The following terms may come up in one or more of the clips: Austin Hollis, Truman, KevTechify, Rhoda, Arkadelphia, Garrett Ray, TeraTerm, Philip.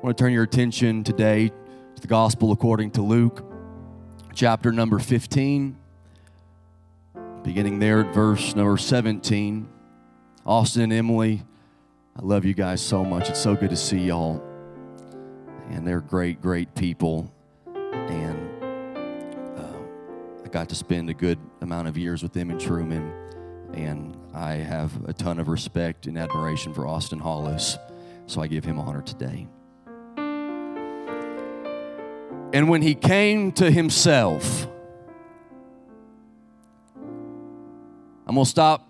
I want to turn your attention today to the gospel according to Luke, chapter number 15, beginning there at verse number 17. Austin and Emily, I love you guys so much. It's so good to see y'all. And they're great, great people. And I got to spend a good amount of years with them in Truman. And I have a ton of respect and admiration for Austin Hollis, so I give him honor today. And when he came to himself, I'm going to stop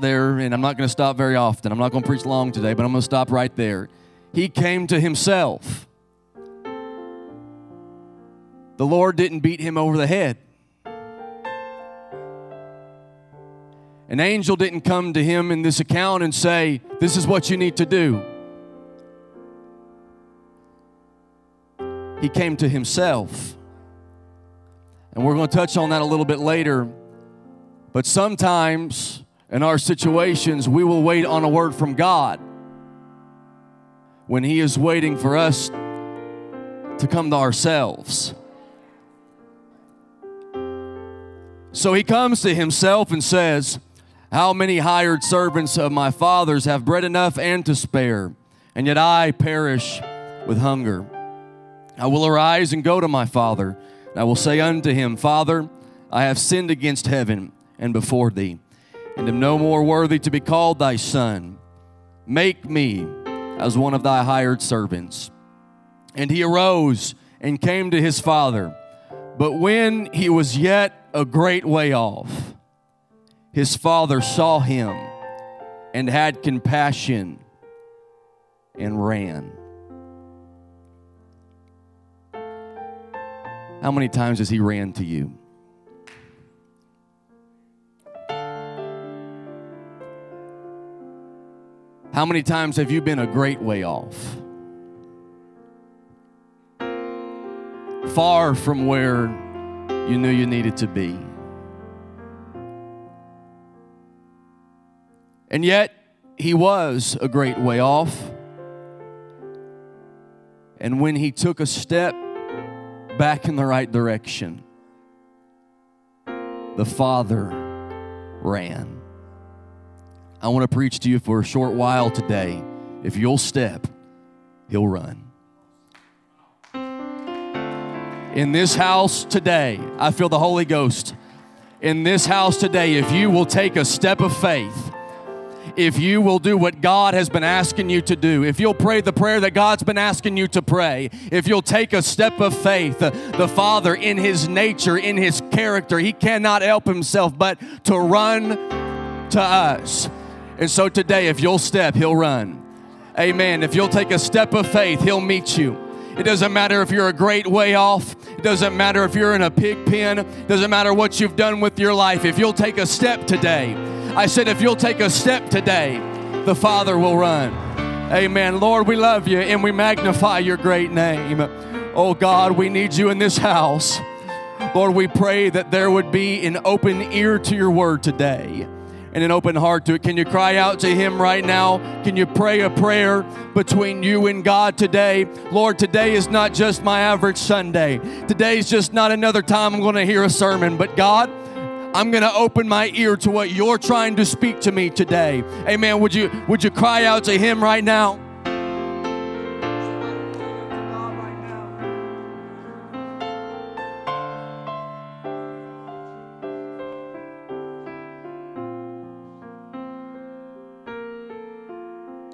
there, and I'm not going to stop very often. I'm not going to preach long today, but I'm going to stop right there. He came to himself. The Lord didn't beat him over the head. An angel didn't come to him in this account and say, this is what you need to do. He came to himself. And we're going to touch on that a little bit later. But sometimes in our situations, we will wait on a word from God when He is waiting for us to come to ourselves. So he comes to himself and says, how many hired servants of my father's have bread enough and to spare, and yet I perish with hunger? I will arise and go to my father, and I will say unto him, Father, I have sinned against heaven and before thee, and am no more worthy to be called thy son. Make me as one of thy hired servants. And he arose and came to his father. But when he was yet a great way off, his father saw him and had compassion and ran. How many times has he ran to you? How many times have you been a great way off? Far from where you knew you needed to be. And yet, he was a great way off. And when he took a step back in the right direction, the Father ran. I want to preach to you for a short while today. If you'll step, He'll run. In this house today, I feel the Holy Ghost. In this house today, if you will take a step of faith, if you will do what God has been asking you to do, if you'll pray the prayer that God's been asking you to pray, if you'll take a step of faith, the Father in His nature, in His character, He cannot help Himself but to run to us. And so today, if you'll step, He'll run. Amen. If you'll take a step of faith, He'll meet you. It doesn't matter if you're a great way off. It doesn't matter if you're in a pig pen. It doesn't matter what you've done with your life. If you'll take a step today, I said, if you'll take a step today, the Father will run. Amen. Lord, we love you and we magnify your great name. Oh God, we need you in this house. Lord, we pray that there would be an open ear to your word today and an open heart to it. Can you cry out to Him right now? Can you pray a prayer between you and God today? Lord, today is not just my average Sunday. Today's just not another time I'm going to hear a sermon, but God, I'm going to open my ear to what you're trying to speak to me today. Amen. Would you cry out to Him right now?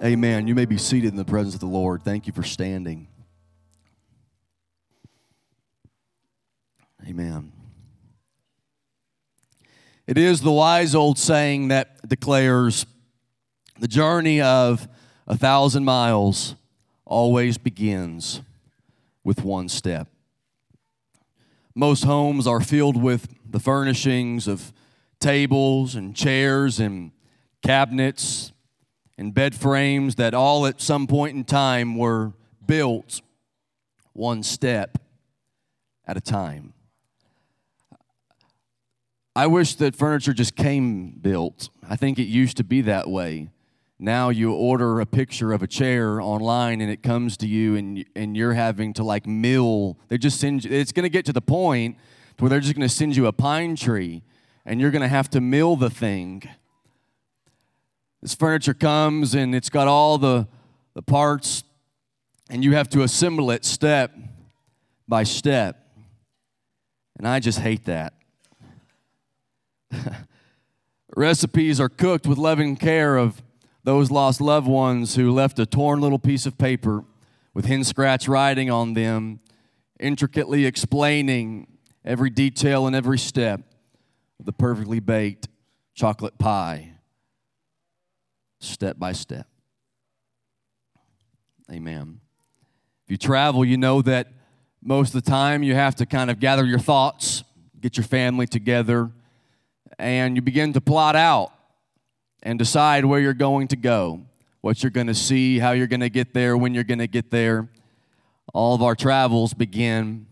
Amen. You may be seated in the presence of the Lord. Thank you for standing. Amen. It is the wise old saying that declares the journey of 1,000 miles always begins with one step. Most homes are filled with the furnishings of tables and chairs and cabinets and bed frames that all at some point in time were built one step at a time. I wish that furniture just came built. I think it used to be that way. now you order a picture of a chair online and it comes to you, and you're having to like mill. They just send you, it's going to get to the point where they're just going to send you a pine tree and you're going to have to mill the thing. This furniture comes and it's got all the parts and you have to assemble it step by step. And I just hate that. Recipes are cooked with loving care of those lost loved ones who left a torn little piece of paper with hand-scratched writing on them, intricately explaining every detail and every step of the perfectly baked chocolate pie, step by step. Amen. If you travel, you know that most of the time you have to kind of gather your thoughts, get your family together, and you begin to plot out and decide where you're going to go, what you're going to see, how you're going to get there, when you're going to get there. All of our travels begin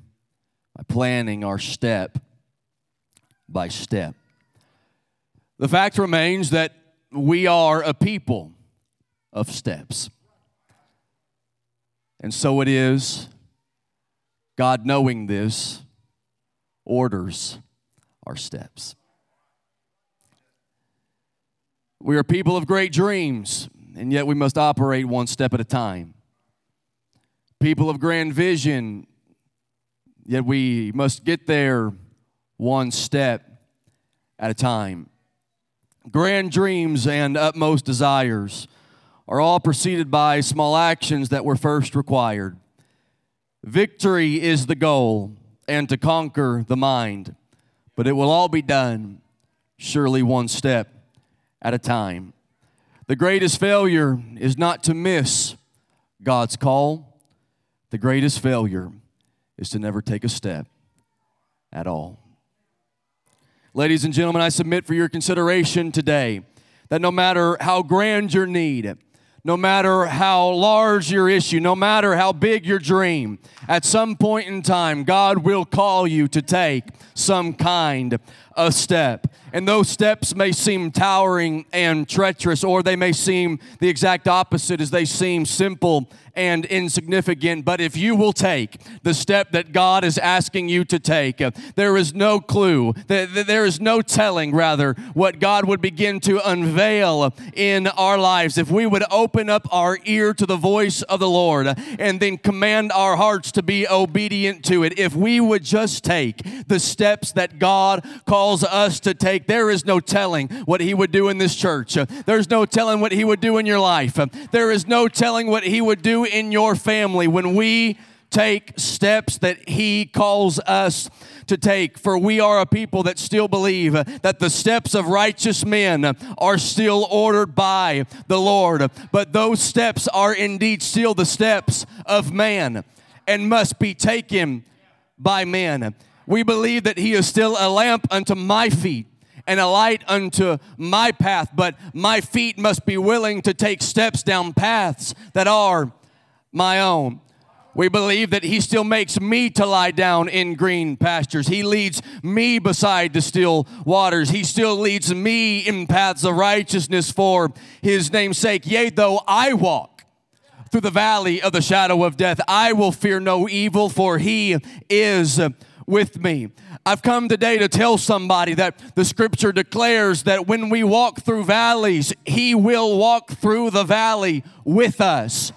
by planning our step by step. The fact remains that we are a people of steps. And so it is, God knowing this, orders our steps. We are people of great dreams, and yet we must operate one step at a time. People of grand vision, yet we must get there one step at a time. Grand dreams and utmost desires are all preceded by small actions that were first required. Victory is the goal, and to conquer the mind, but it will all be done, surely one step at a time. The greatest failure is not to miss God's call. The greatest failure is to never take a step at all. Ladies and gentlemen, I submit for your consideration today that no matter how grand your need, no matter how large your issue, no matter how big your dream, at some point in time, God will call you to take some kind of step. And those steps may seem towering and treacherous, or they may seem the exact opposite as they seem simple and insignificant. But if you will take the step that God is asking you to take, there is no clue, there is no telling, rather, what God would begin to unveil in our lives if we would open up our ear to the voice of the Lord and then command our hearts to be obedient to it. If we would just take the steps that God calls us to take, there is no telling what He would do in this church. There's no telling what He would do in your life. There is no telling what He would do in your family when we take steps that He calls us to take. For we are a people that still believe that the steps of righteous men are still ordered by the Lord. But those steps are indeed still the steps of man and must be taken by men. We believe that He is still a lamp unto my feet and a light unto my path, but my feet must be willing to take steps down paths that are my own. We believe that He still makes me to lie down in green pastures. He leads me beside the still waters. He still leads me in paths of righteousness for His name's sake. Yea, though I walk through the valley of the shadow of death, I will fear no evil, for He is with me. I've come today to tell somebody that the Scripture declares that when we walk through valleys, He will walk through the valley with us.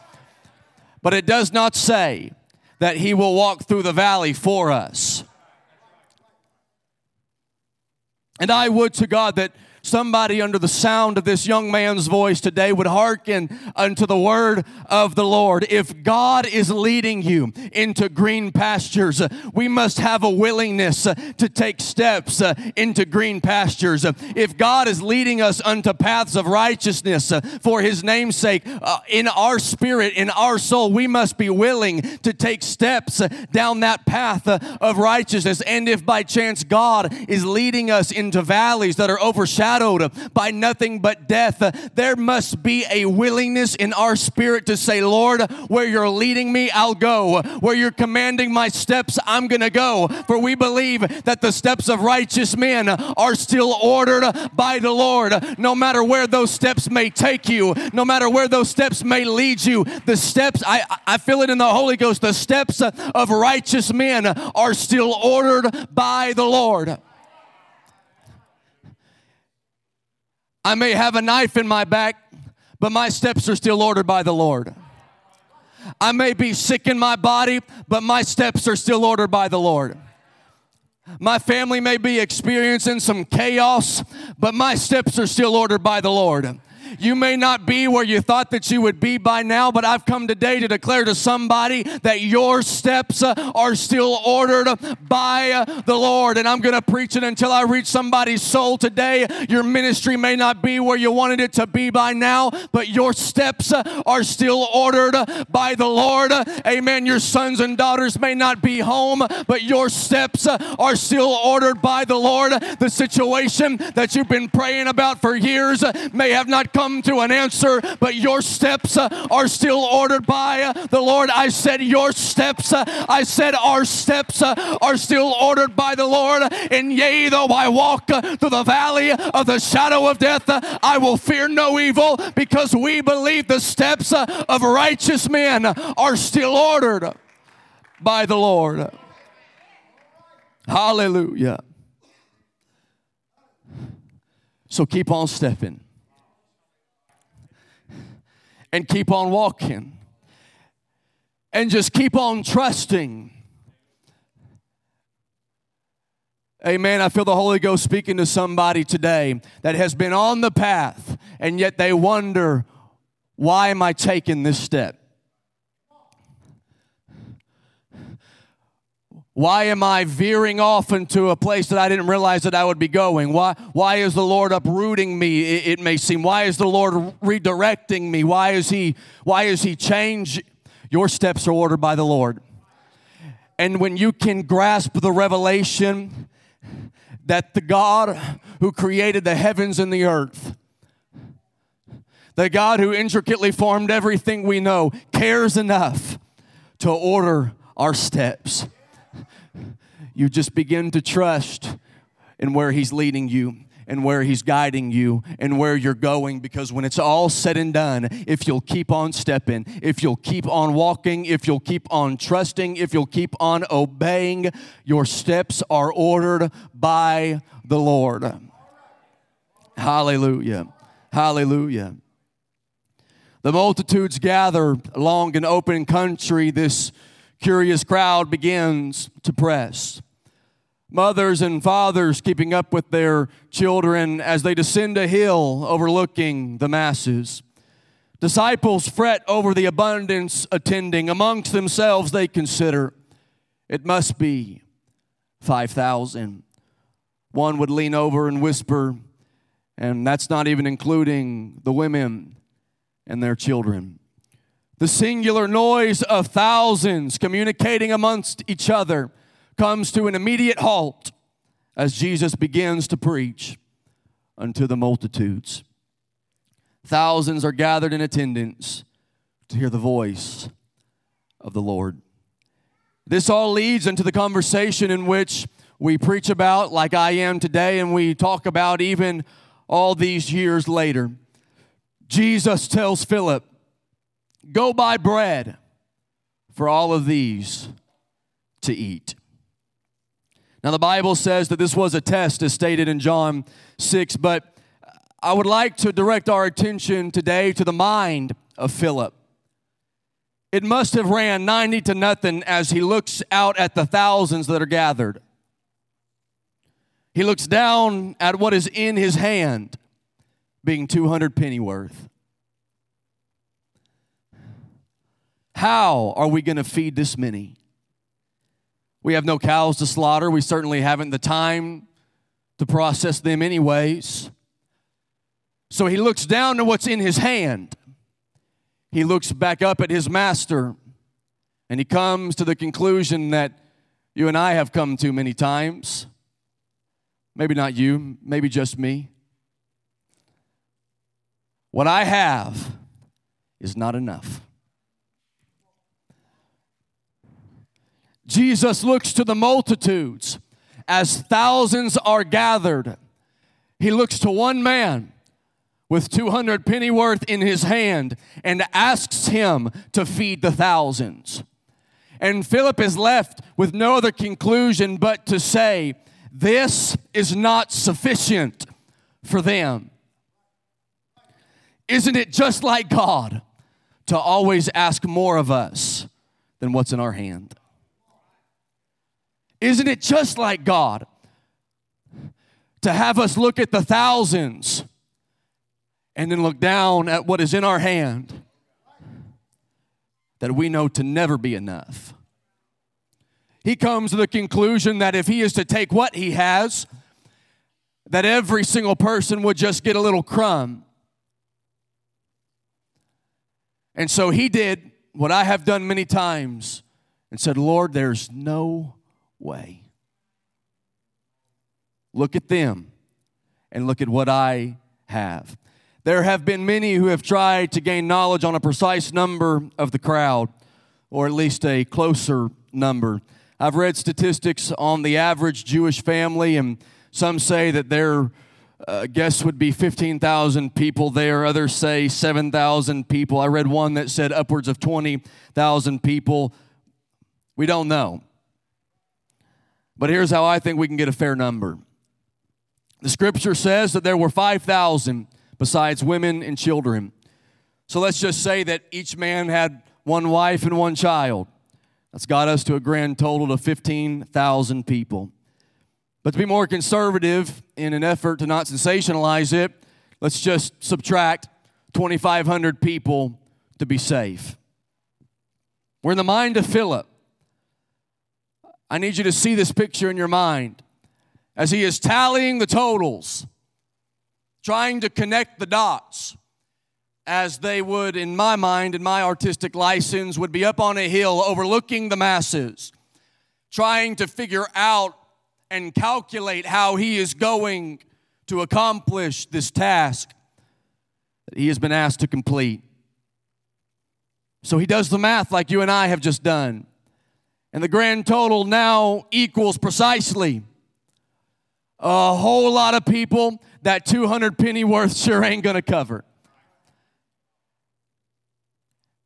But it does not say that He will walk through the valley for us. And I would to God that somebody under the sound of this young man's voice today would hearken unto the word of the Lord. If God is leading you into green pastures, we must have a willingness to take steps into green pastures. If God is leading us unto paths of righteousness for His name's sake, in our spirit, in our soul, we must be willing to take steps down that path of righteousness. And if by chance God is leading us into valleys that are overshadowed shadowed by nothing but death. There must be a willingness in our spirit to say, Lord, where you're leading me, I'll go. Where you're commanding my steps, I'm going to go. For we believe that the steps of righteous men are still ordered by the Lord. No matter where those steps may take you, no matter where those steps may lead you, the steps, I feel it in the Holy Ghost, the steps of righteous men are still ordered by the Lord. I may have a knife in my back, but my steps are still ordered by the Lord. I may be sick in my body, but my steps are still ordered by the Lord. My family may be experiencing some chaos, but my steps are still ordered by the Lord. You may not be where you thought that you would be by now, but I've come today to declare to somebody that your steps are still ordered by the Lord. And I'm going to preach it until I reach somebody's soul today. Your ministry may not be where you wanted it to be by now, but your steps are still ordered by the Lord. Amen. Your sons and daughters may not be home, but your steps are still ordered by the Lord. The situation that you've been praying about for years may have not come to an answer, but your steps are still ordered by the Lord. I said your steps, I said our steps are still ordered by the Lord. And yea, though I walk through the valley of the shadow of death, I will fear no evil, because we believe the steps of righteous men are still ordered by the Lord. Hallelujah. So keep on stepping. And keep on walking. And just keep on trusting. Amen. I feel the Holy Ghost speaking to somebody today that has been on the path, and yet they wonder, why am I taking this step? Why am I veering off into a place that I didn't realize that I would be going? Why is the Lord uprooting me, it may seem? Why is the Lord redirecting me? Why is he changing? Your steps are ordered by the Lord. And when you can grasp the revelation that the God who created the heavens and the earth, the God who intricately formed everything we know, cares enough to order our steps, you just begin to trust in where he's leading you and where he's guiding you and where you're going. Because when it's all said and done, if you'll keep on stepping, if you'll keep on walking, if you'll keep on trusting, if you'll keep on obeying, your steps are ordered by the Lord. Hallelujah. Hallelujah. The multitudes gather along an open country. This curious crowd begins to press. Mothers and fathers keeping up with their children as they descend a hill overlooking the masses. Disciples fret over the abundance attending. Amongst themselves they consider, it must be 5,000. One would lean over and whisper, and that's not even including the women and their children. The singular noise of thousands communicating amongst each other comes to an immediate halt as Jesus begins to preach unto the multitudes. Thousands are gathered in attendance to hear the voice of the Lord. This all leads into the conversation in which we preach about, like I am today, and we talk about even all these years later. Jesus tells Philip, go buy bread for all of these to eat. Now, the Bible says that this was a test, as stated in John 6, but I would like to direct our attention today to the mind of Philip. It must have ran 90-0 as he looks out at the thousands that are gathered. He looks down at what is in his hand, being 200 pennyworth. How are we going to feed this many? We have no cows to slaughter. We certainly haven't the time to process them anyways. So he looks down to what's in his hand. He looks back up at his master, and he comes to the conclusion that you and I have come to many times. Maybe not you, maybe just me. What I have is not enough. Jesus looks to the multitudes as thousands are gathered. He looks to one man with 200 penny worth in his hand and asks him to feed the thousands. And Philip is left with no other conclusion but to say, this is not sufficient for them. Isn't it just like God to always ask more of us than what's in our hand? Isn't it just like God to have us look at the thousands and then look down at what is in our hand that we know to never be enough? He comes to the conclusion that if he is to take what he has, that every single person would just get a little crumb. And so he did what I have done many times and said, Lord, there's no way. Look at them and look at what I have. There have been many who have tried to gain knowledge on a precise number of the crowd, or at least a closer number. I've read statistics on the average Jewish family, and some say that their guess would be 15,000 people there. Others say 7,000 people. I read one that said upwards of 20,000 people. We don't know. But here's how I think we can get a fair number. The scripture says that there were 5,000 besides women and children. So let's just say that each man had one wife and one child. That's got us to a grand total of 15,000 people. But to be more conservative in an effort to not sensationalize it, let's just subtract 2,500 people to be safe. We're in the mind of Philip. I need you to see this picture in your mind as he is tallying the totals, trying to connect the dots as they would, in my mind, in my artistic license, would be up on a hill overlooking the masses, trying to figure out and calculate how he is going to accomplish this task that he has been asked to complete. So he does the math like you and I have just done. And the grand total now equals precisely a whole lot of people that 200 penny worth sure ain't going to cover.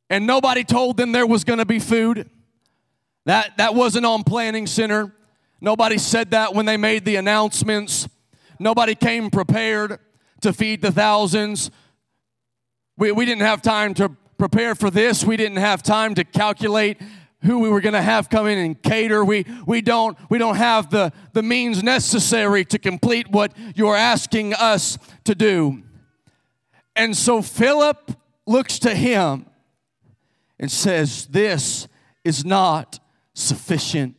And nobody told them there was going to be food. That wasn't on Planning Center. Nobody said that when they made the announcements. Nobody came prepared to feed the thousands. We didn't have time to prepare for this. We didn't have time to calculate who we were going to have come in and cater. We don't have the means necessary to complete what you're asking us to do. And so Philip looks to him and says, this is not sufficient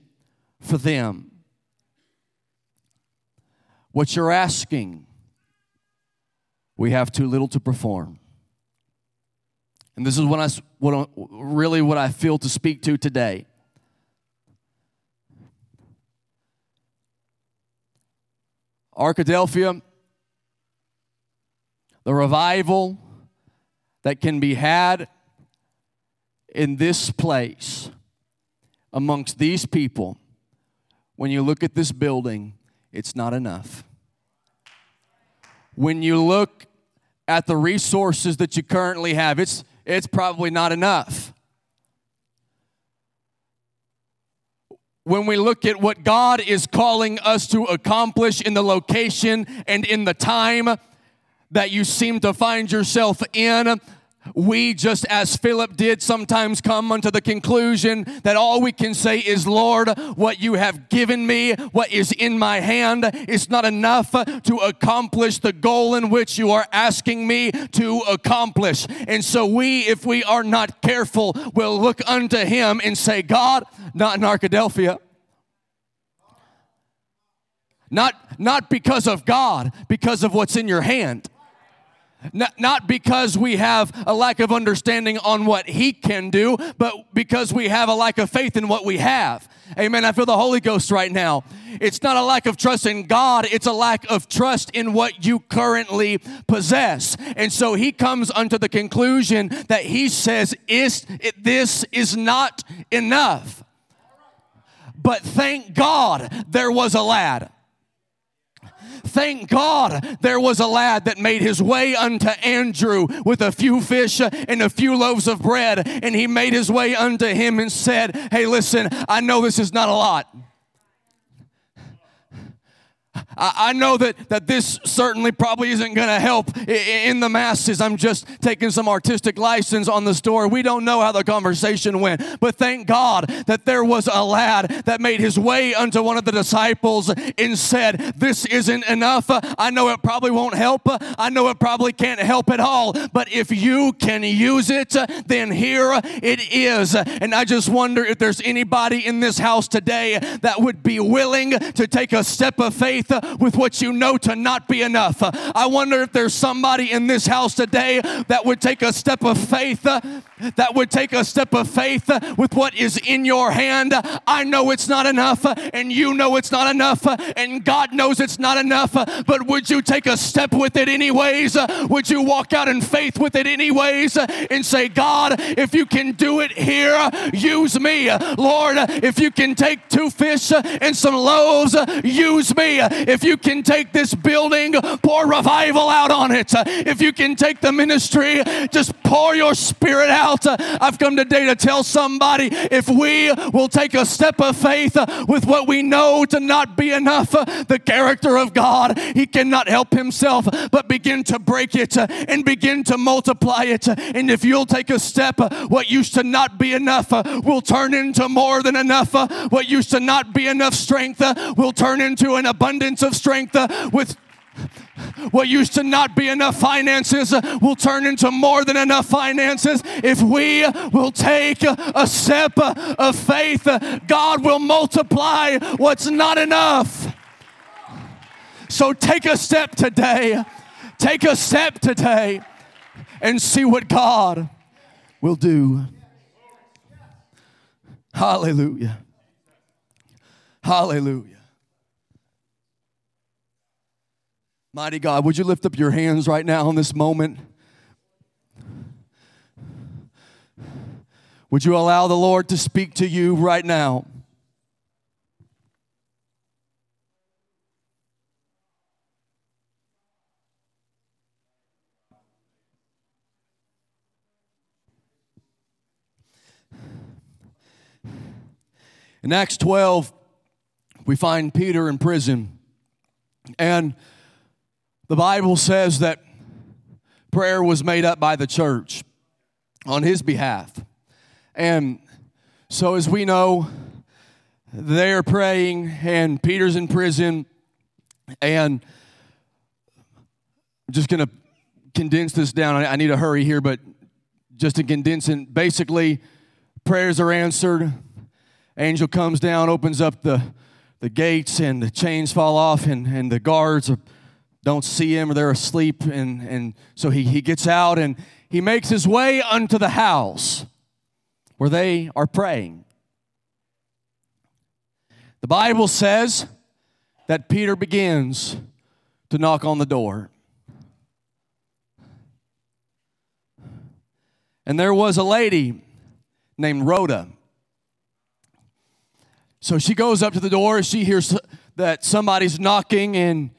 for them. What you're asking, we have too little to perform. And this is what I feel to speak to today. Arkadelphia, the revival that can be had in this place amongst these people, when you look at this building, it's not enough. When you look at the resources that you currently have, it's probably not enough. When we look at what God is calling us to accomplish in the location and in the time that you seem to find yourself in, we, just as Philip did, sometimes come unto the conclusion that all we can say is, Lord, what you have given me, what is in my hand, is not enough to accomplish the goal in which you are asking me to accomplish. And so we, if we are not careful, will look unto him and say, God, not in Arkadelphia. Not because of God, because of what's in your hand. Not because we have a lack of understanding on what he can do, but because we have a lack of faith in what we have. Amen. I feel the Holy Ghost right now. It's not a lack of trust in God. It's a lack of trust in what you currently possess. And so he comes unto the conclusion that he says, this is not enough. But thank God there was a lad. Thank God there was a lad that made his way unto Andrew with a few fish and a few loaves of bread. And he made his way unto him and said, hey, listen, I know this is not a lot. I know that this certainly probably isn't going to help in the masses. I'm just taking some artistic license on the story. We don't know how the conversation went, but thank God that there was a lad that made his way unto one of the disciples and said, this isn't enough. I know it probably won't help. I know it probably can't help at all, but if you can use it, then here it is. And I just wonder if there's anybody in this house today that would be willing to take a step of faith with what you know to not be enough. I wonder if there's somebody in this house today that would take a step of faith, with what is in your hand. I know it's not enough, and you know it's not enough, and God knows it's not enough, but would you take a step with it anyways? Would you walk out in faith with it anyways and say, God, if you can do it here, use me. Lord, if you can take two fish and some loaves, use me. If you can take this building, pour revival out on it. If you can take the ministry, just pour your spirit out. I've come today to tell somebody, if we will take a step of faith with what we know to not be enough, the character of God, he cannot help himself but begin to break it and begin to multiply it. And if you'll take a step, what used to not be enough will turn into more than enough. What used to not be enough strength will turn into an abundance of strength. With what used to not be enough finances will turn into more than enough finances. If we will take a step of faith, God will multiply what's not enough. So take a step today. Take a step today and see what God will do. Hallelujah. Hallelujah. Mighty God, would you lift up your hands right now in this moment? Would you allow the Lord to speak to you right now? In Acts 12, we find Peter in prison, and the Bible says that prayer was made up by the church on his behalf. And so as we know, they're praying and Peter's in prison. And I'm just going to condense this down. I need to hurry here, but just to condense it, basically prayers are answered. Angel comes down, opens up the gates, and the chains fall off, and the guards are don't see him, or they're asleep, and so he gets out, and he makes his way unto the house where they are praying. The Bible says that Peter begins to knock on the door. And there was a lady named Rhoda. So she goes up to the door, she hears that somebody's knocking, and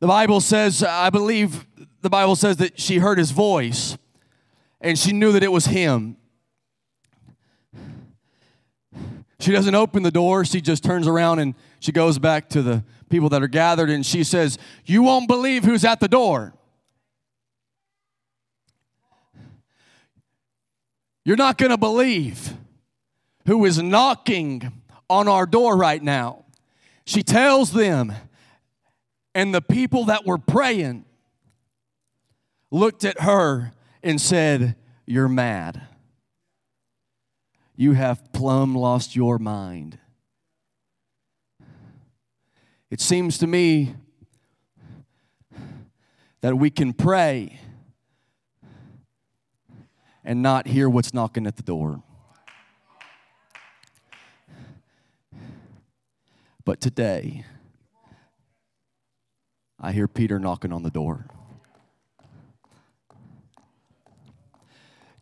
the Bible says, I believe the Bible says that she heard his voice and she knew that it was him. She doesn't open the door. She just turns around and she goes back to the people that are gathered and she says, you won't believe who's at the door. You're not going to believe who is knocking on our door right now. She tells them. And the people that were praying looked at her and said, you're mad. You have plumb lost your mind. It seems to me that we can pray and not hear what's knocking at the door. But today, I hear Peter knocking on the door.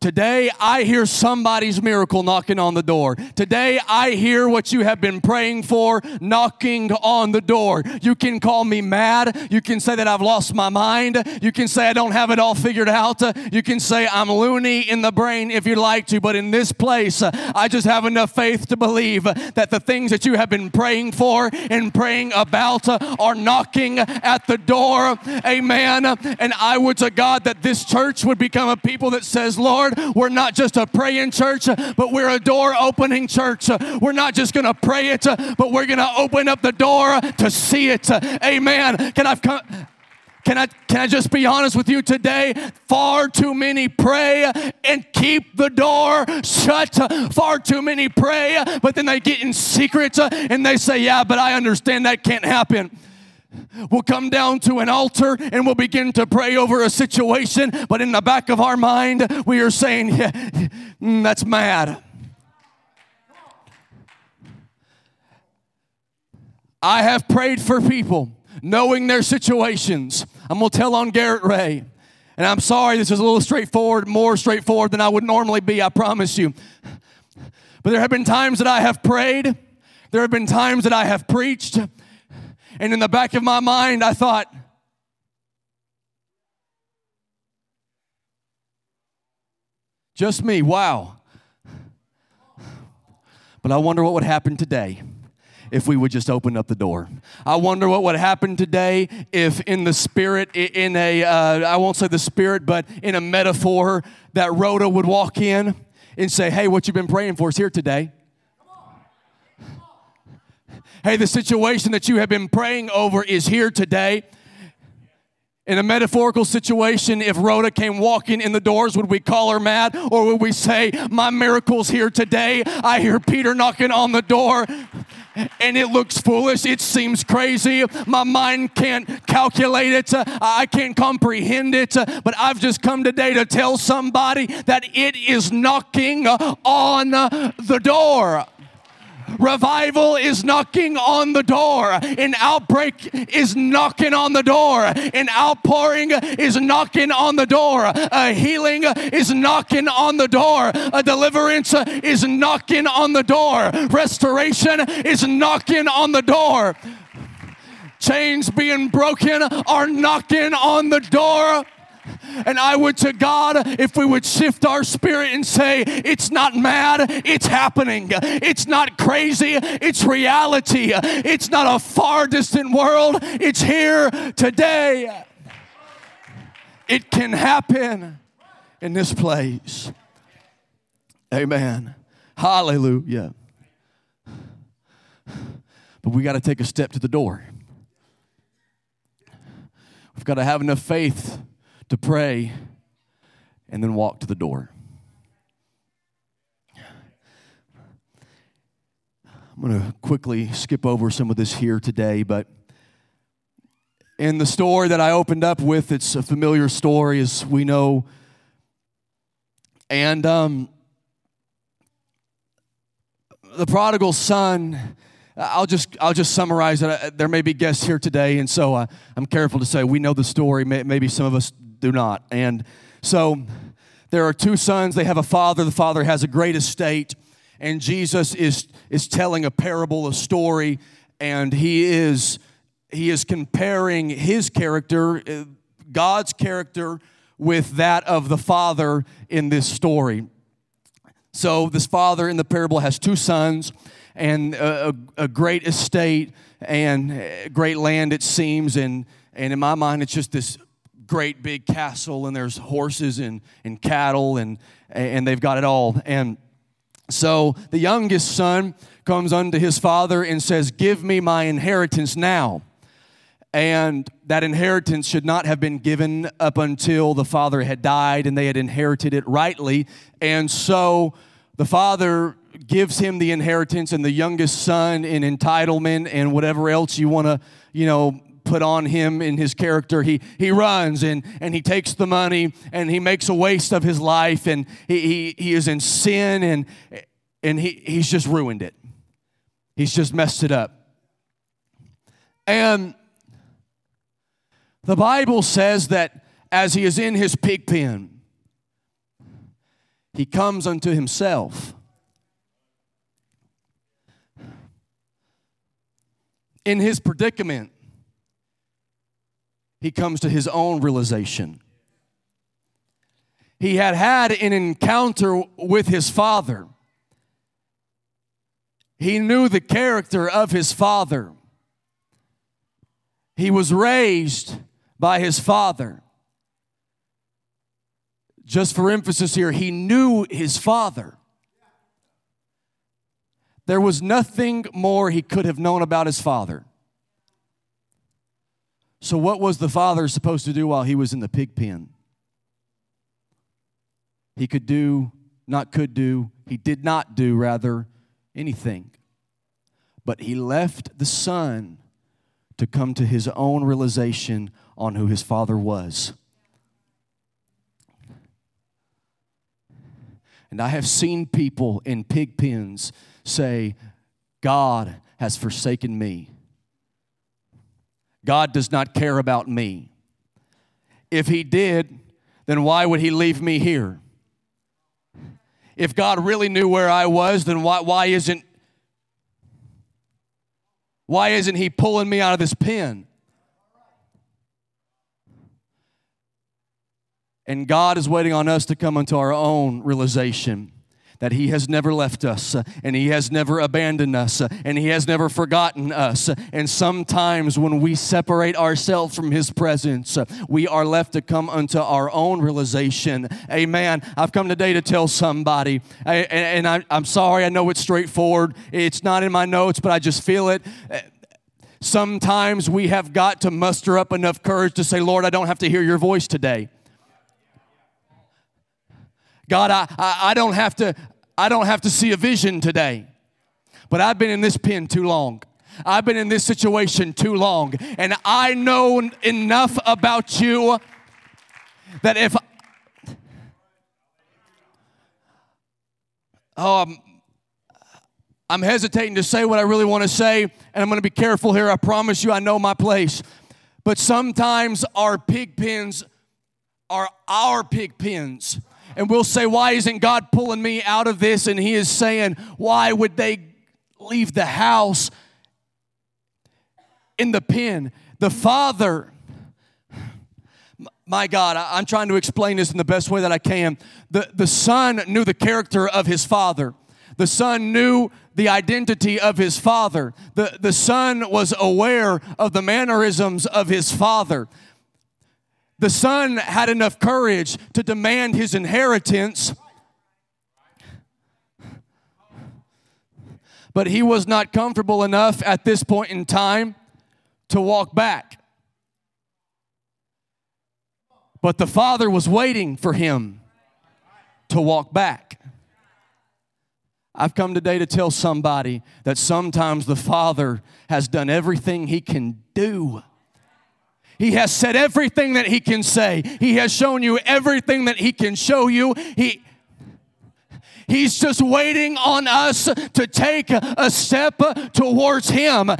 Today, I hear somebody's miracle knocking on the door. Today, I hear what you have been praying for knocking on the door. You can call me mad. You can say that I've lost my mind. You can say I don't have it all figured out. You can say I'm loony in the brain if you like to. But in this place, I just have enough faith to believe that the things that you have been praying for and praying about are knocking at the door. Amen. And I would to God that this church would become a people that says, Lord, we're not just a praying church, but we're a door-opening church. We're not just going to pray it, but we're going to open up the door to see it. Amen. Can I just be honest with you today? Far too many pray and keep the door shut. Far too many pray, but then they get in secret and they say, yeah, but I understand that can't happen. We'll come down to an altar and we'll begin to pray over a situation, but in the back of our mind, we are saying, yeah, that's mad. I have prayed for people knowing their situations. I'm going to tell on Garrett Ray, and I'm sorry this is a little straightforward, more straightforward than I would normally be, I promise you. But there have been times that I have prayed. There have been times that I have preached. And in the back of my mind, I thought, just me, wow. But I wonder what would happen today if we would just open up the door. I wonder what would happen today if in the spirit, in a, I won't say the spirit, but in a metaphor that Rhoda would walk in and say, hey, what you've been praying for is here today. Hey, the situation that you have been praying over is here today. In a metaphorical situation, if Rhoda came walking in the doors, would we call her mad? Or would we say, my miracle's here today. I hear Peter knocking on the door. And it looks foolish. It seems crazy. My mind can't calculate it. I can't comprehend it. But I've just come today to tell somebody that it is knocking on the door. Revival is knocking on the door. An outbreak is knocking on the door. An outpouring is knocking on the door. A healing is knocking on the door. A deliverance is knocking on the door. Restoration is knocking on the door. Chains being broken are knocking on the door. And I would to God, if we would shift our spirit and say, it's not mad, it's happening. It's not crazy, it's reality. It's not a far distant world, it's here today. It can happen in this place. Amen. Hallelujah. But we got to take a step to the door. We've got to have enough faith to pray and then walk to the door. I'm going to quickly skip over some of this here today, but in the story that I opened up with, it's a familiar story as we know. And the prodigal son, I'll just summarize that. There may be guests here today, and so I'm careful to say we know the story. Maybe some of us do not. And so there are two sons. They have a father. The father has a great estate, and Jesus is telling a parable, a story, and he is comparing his character, God's character, with that of the father in this story. So this father in the parable has two sons and a great estate and great land, it seems, and in my mind it's just this great big castle, and there's horses and cattle, and they've got it all. And so the youngest son comes unto his father and says, give me my inheritance now. And that inheritance should not have been given up until the father had died and they had inherited it rightly. And so the father gives him the inheritance, and the youngest son in entitlement and whatever else you want to, you know, put on him in his character. He runs and he takes the money and he makes a waste of his life, and he is in sin, and he's just ruined it. He's just messed it up. And the Bible says that as he is in his pig pen, he comes unto himself. In his predicament, he comes to his own realization. He had had an encounter with his father. He knew the character of his father. He was raised by his father. Just for emphasis here, he knew his father. There was nothing more he could have known about his father. So what was the father supposed to do while he was in the pig pen? He could do, not could do, he did not do, rather, anything. But he left the son to come to his own realization on who his father was. And I have seen people in pig pens say, God has forsaken me. God does not care about me. If he did, then why would he leave me here? If God really knew where I was, then why isn't he pulling me out of this pen? And God is waiting on us to come into our own realization that he has never left us, and he has never abandoned us, and he has never forgotten us. And sometimes when we separate ourselves from his presence, we are left to come unto our own realization. Amen. I've come today to tell somebody, and I'm sorry, I know it's straightforward. It's not in my notes, but I just feel it. Sometimes we have got to muster up enough courage to say, Lord, I don't have to hear your voice today. God, I don't have to see a vision today, but I've been in this pen too long. I've been in this situation too long, and I know enough about you that if I'm hesitating to say what I really want to say, and I'm going to be careful here. I promise you I know my place, but sometimes our pig pens are our pig pens. And we'll say, why isn't God pulling me out of this? And he is saying, why would they leave the house in the pen? The father, my God, I'm trying to explain this in the best way that I can. The son knew the character of his father. The son knew the identity of his father. The son was aware of the mannerisms of his father. The son had enough courage to demand his inheritance, but he was not comfortable enough at this point in time to walk back. But the father was waiting for him to walk back. I've come today to tell somebody that sometimes the father has done everything he can do. He has said everything that he can say. He has shown you everything that he can show you. He's just waiting on us to take a step towards him.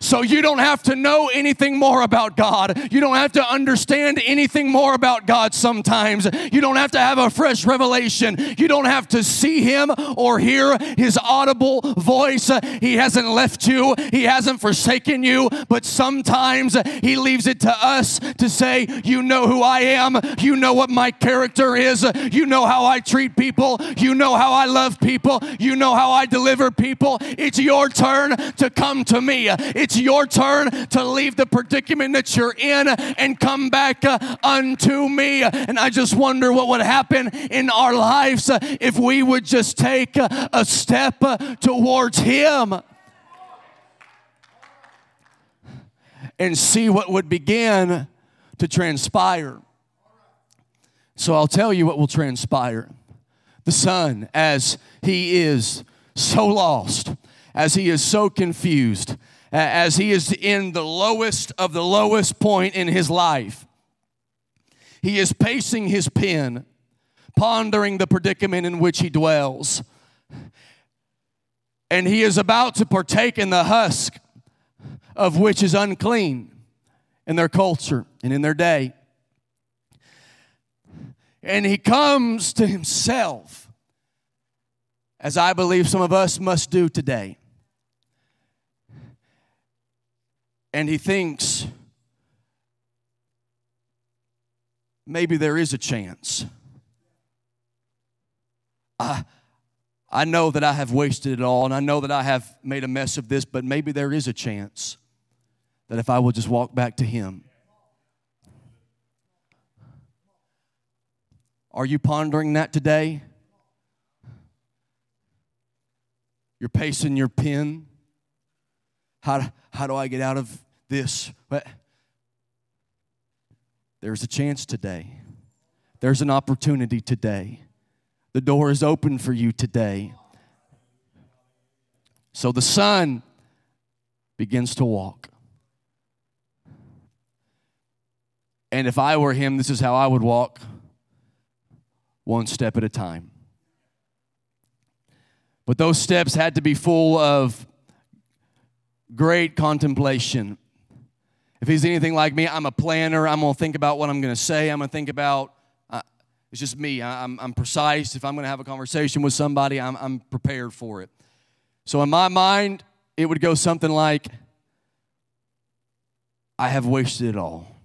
So you don't have to know anything more about God. You don't have to understand anything more about God sometimes. You don't have to have a fresh revelation. You don't have to see him or hear his audible voice. He hasn't left you. He hasn't forsaken you. But sometimes he leaves it to us to say, you know who I am. You know what my character is. You know how I treat people. You know how I love people. You know how I deliver people. It's your turn to come to me. It's your turn to leave the predicament that you're in and come back unto me. And I just wonder what would happen in our lives if we would just take a step towards him and see what would begin to transpire. So I'll tell you what will transpire. The son, as he is so lost, as he is so confused, as he is in the lowest of the lowest point in his life. He is pacing his pen, pondering the predicament in which he dwells. And he is about to partake in the husk of which is unclean in their culture and in their day. And he comes to himself, as I believe some of us must do today. And he thinks, maybe there is a chance. I know that I have wasted it all, and I know that I have made a mess of this, but maybe there is a chance that if I will just walk back to him. Are you pondering that today? You're pacing your pen. How do I get out of this? But there's a chance today. There's an opportunity today. The door is open for you today. So the son begins to walk. And if I were him, this is how I would walk. One step at a time. But those steps had to be full of great contemplation. If he's anything like me, I'm a planner. I'm going to think about what I'm going to say. I'm going to think about, it's just me. I'm precise. If I'm going to have a conversation with somebody, I'm prepared for it. So in my mind, it would go something like, I have wasted it all.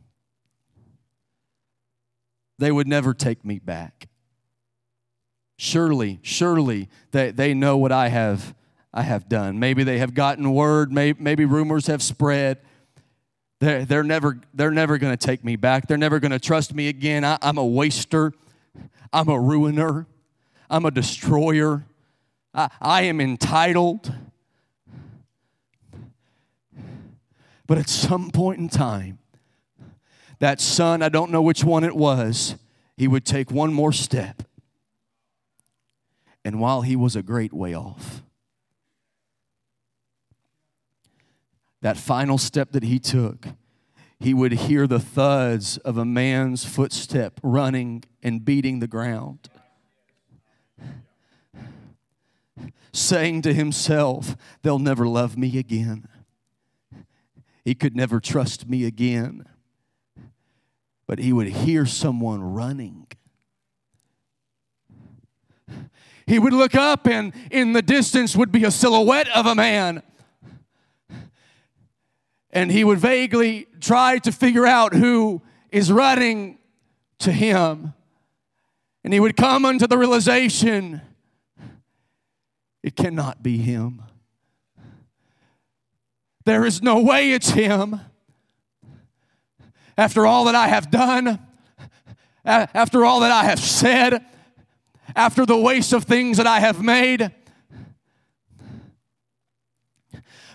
They would never take me back. Surely they know what I have done. Maybe they have gotten word, maybe rumors have spread. They're never going to take me back. They're never going to trust me again. I'm a waster. I'm a ruiner. I'm a destroyer. I am entitled. But at some point in time, that son, I don't know which one it was, he would take one more step. And while he was a great way off, that final step that he took, he would hear the thuds of a man's footstep running and beating the ground, saying to himself, they'll never love me again. He could never trust me again. But he would hear someone running. He would look up, and in the distance would be a silhouette of a man. And he would vaguely try to figure out who is running to him. And he would come unto the realization, it cannot be him. There is no way it's him. After all that I have done, after all that I have said, after the waste of things that I have made.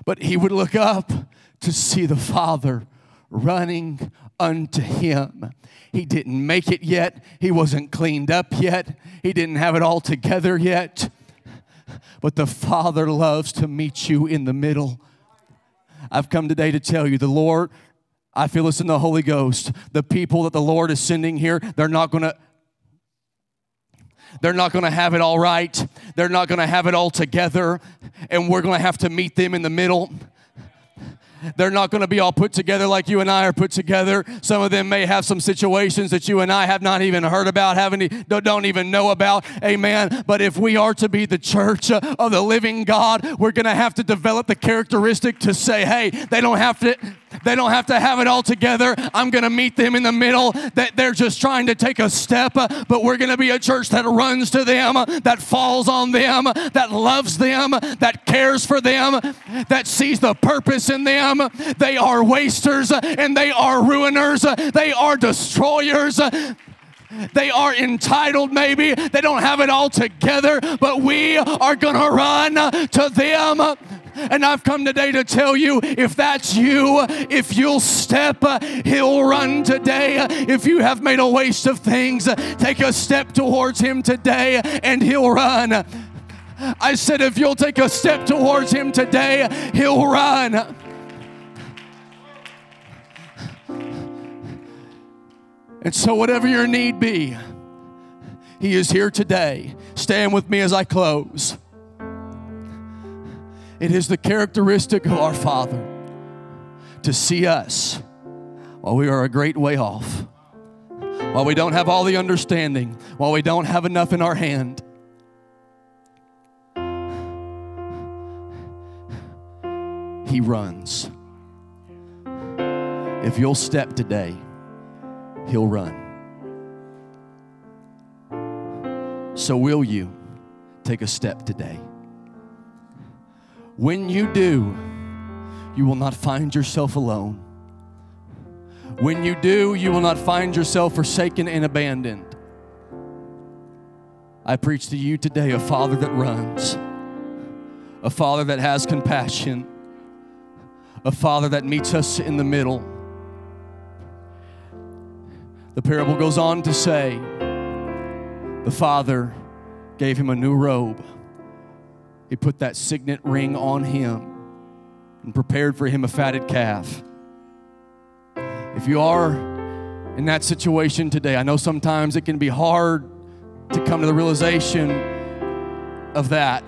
But he would look up to see the Father running unto him. He didn't make it yet. He wasn't cleaned up yet. He didn't have it all together yet. But the Father loves to meet you in the middle. I've come today to tell you, the Lord, I feel this in the Holy Ghost. The people that the Lord is sending here, they're not going to have it all right. They're not going to have it all together, and we're going to have to meet them in the middle. They're not going to be all put together like you and I are put together. Some of them may have some situations that you and I have not even heard about, don't even know about. Amen. But if we are to be the church of the living God, we're going to have to develop the characteristic to say, hey, they don't have to have it all together. I'm going to meet them in the middle. That they're just trying to take a step, but we're going to be a church that runs to them, that falls on them, that loves them, that cares for them, that sees the purpose in them. They are wasters, and they are ruiners. They are destroyers. They are entitled, maybe. They don't have it all together, but we are going to run to them. And I've come today to tell you, if that's you, if you'll step, he'll run today. If you have made a waste of things, take a step towards him today, and he'll run. I said, if you'll take a step towards him today, he'll run. And so whatever your need be, He is here today. Stand with me as I close. It is the characteristic of our Father to see us while we are a great way off, while we don't have all the understanding, while we don't have enough in our hand. He runs. If you'll step today, He'll run. So will you take a step today? When you do, you will not find yourself alone. When you do, you will not find yourself forsaken and abandoned. I preach to you today a Father that runs, a Father that has compassion, a Father that meets us in the middle. The parable goes on to say, the Father gave him a new robe. He put that signet ring on him and prepared for him a fatted calf. If you are in that situation today, I know sometimes it can be hard to come to the realization of that.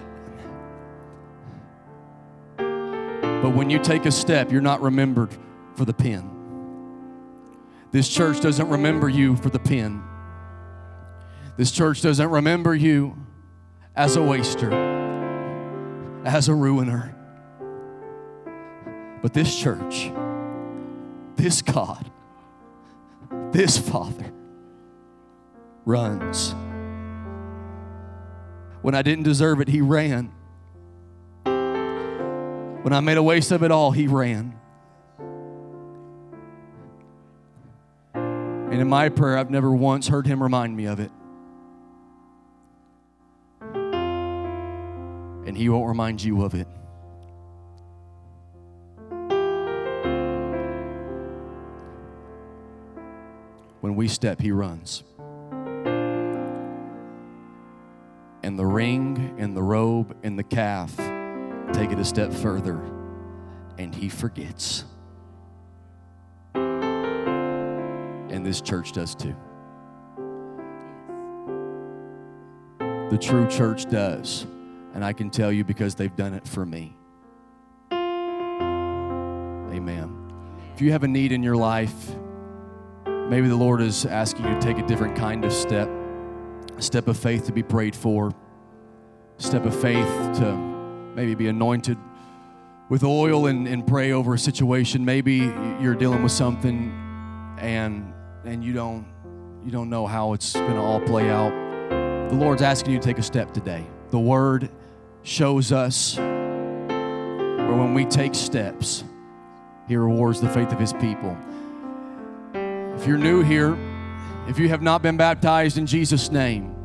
But when you take a step, you're not remembered for the pen. This church doesn't remember you for the pen. This church doesn't remember you as a waster, as a ruiner. But this church, this God, this Father runs. When I didn't deserve it, He ran. When I made a waste of it all, He ran. And in my prayer, I've never once heard Him remind me of it. And He won't remind you of it. When we step, He runs. And the ring and the robe and the calf take it a step further, and He forgets. And this church does too. The true church does. And I can tell you because they've done it for me. Amen. If you have a need in your life, maybe the Lord is asking you to take a different kind of step, a step of faith to be prayed for, a step of faith to maybe be anointed with oil and pray over a situation. Maybe you're dealing with something and you don't know how it's going to all play out. The Lord's asking you to take a step today. The Word shows us where when we take steps, He rewards the faith of His people. If you're new here, if you have not been baptized in Jesus' name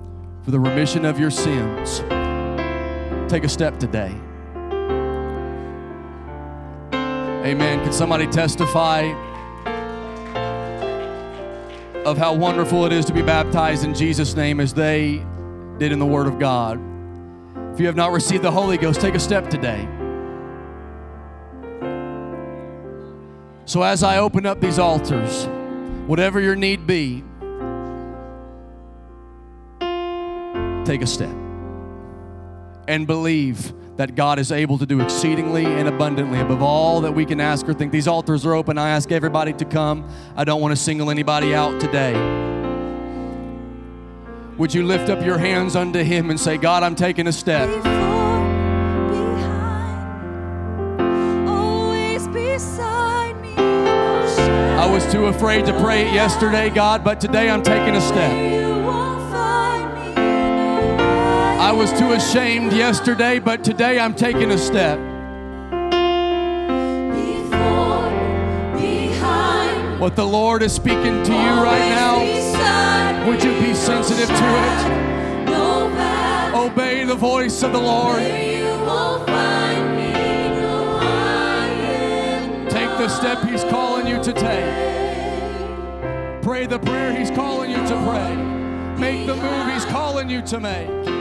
for the remission of your sins, take a step today. Amen. Can somebody testify of how wonderful it is to be baptized in Jesus' name as they did in the Word of God? If you have not received the Holy Ghost, take a step today. So as I open up these altars, whatever your need be, take a step and believe that God is able to do exceedingly and abundantly above all that we can ask or think. These altars are open. I ask everybody to come. I don't want to single anybody out today. Would you lift up your hands unto Him and say, God, I'm taking a step. I was too afraid to pray it yesterday, God, but today I'm taking a step. I was too ashamed yesterday, but today I'm taking a step. What the Lord is speaking to you right now, would you be sensitive to it? Obey the voice of the Lord. Take the step He's calling you to take. Pray the prayer He's calling you to pray. Make the move He's calling you to make.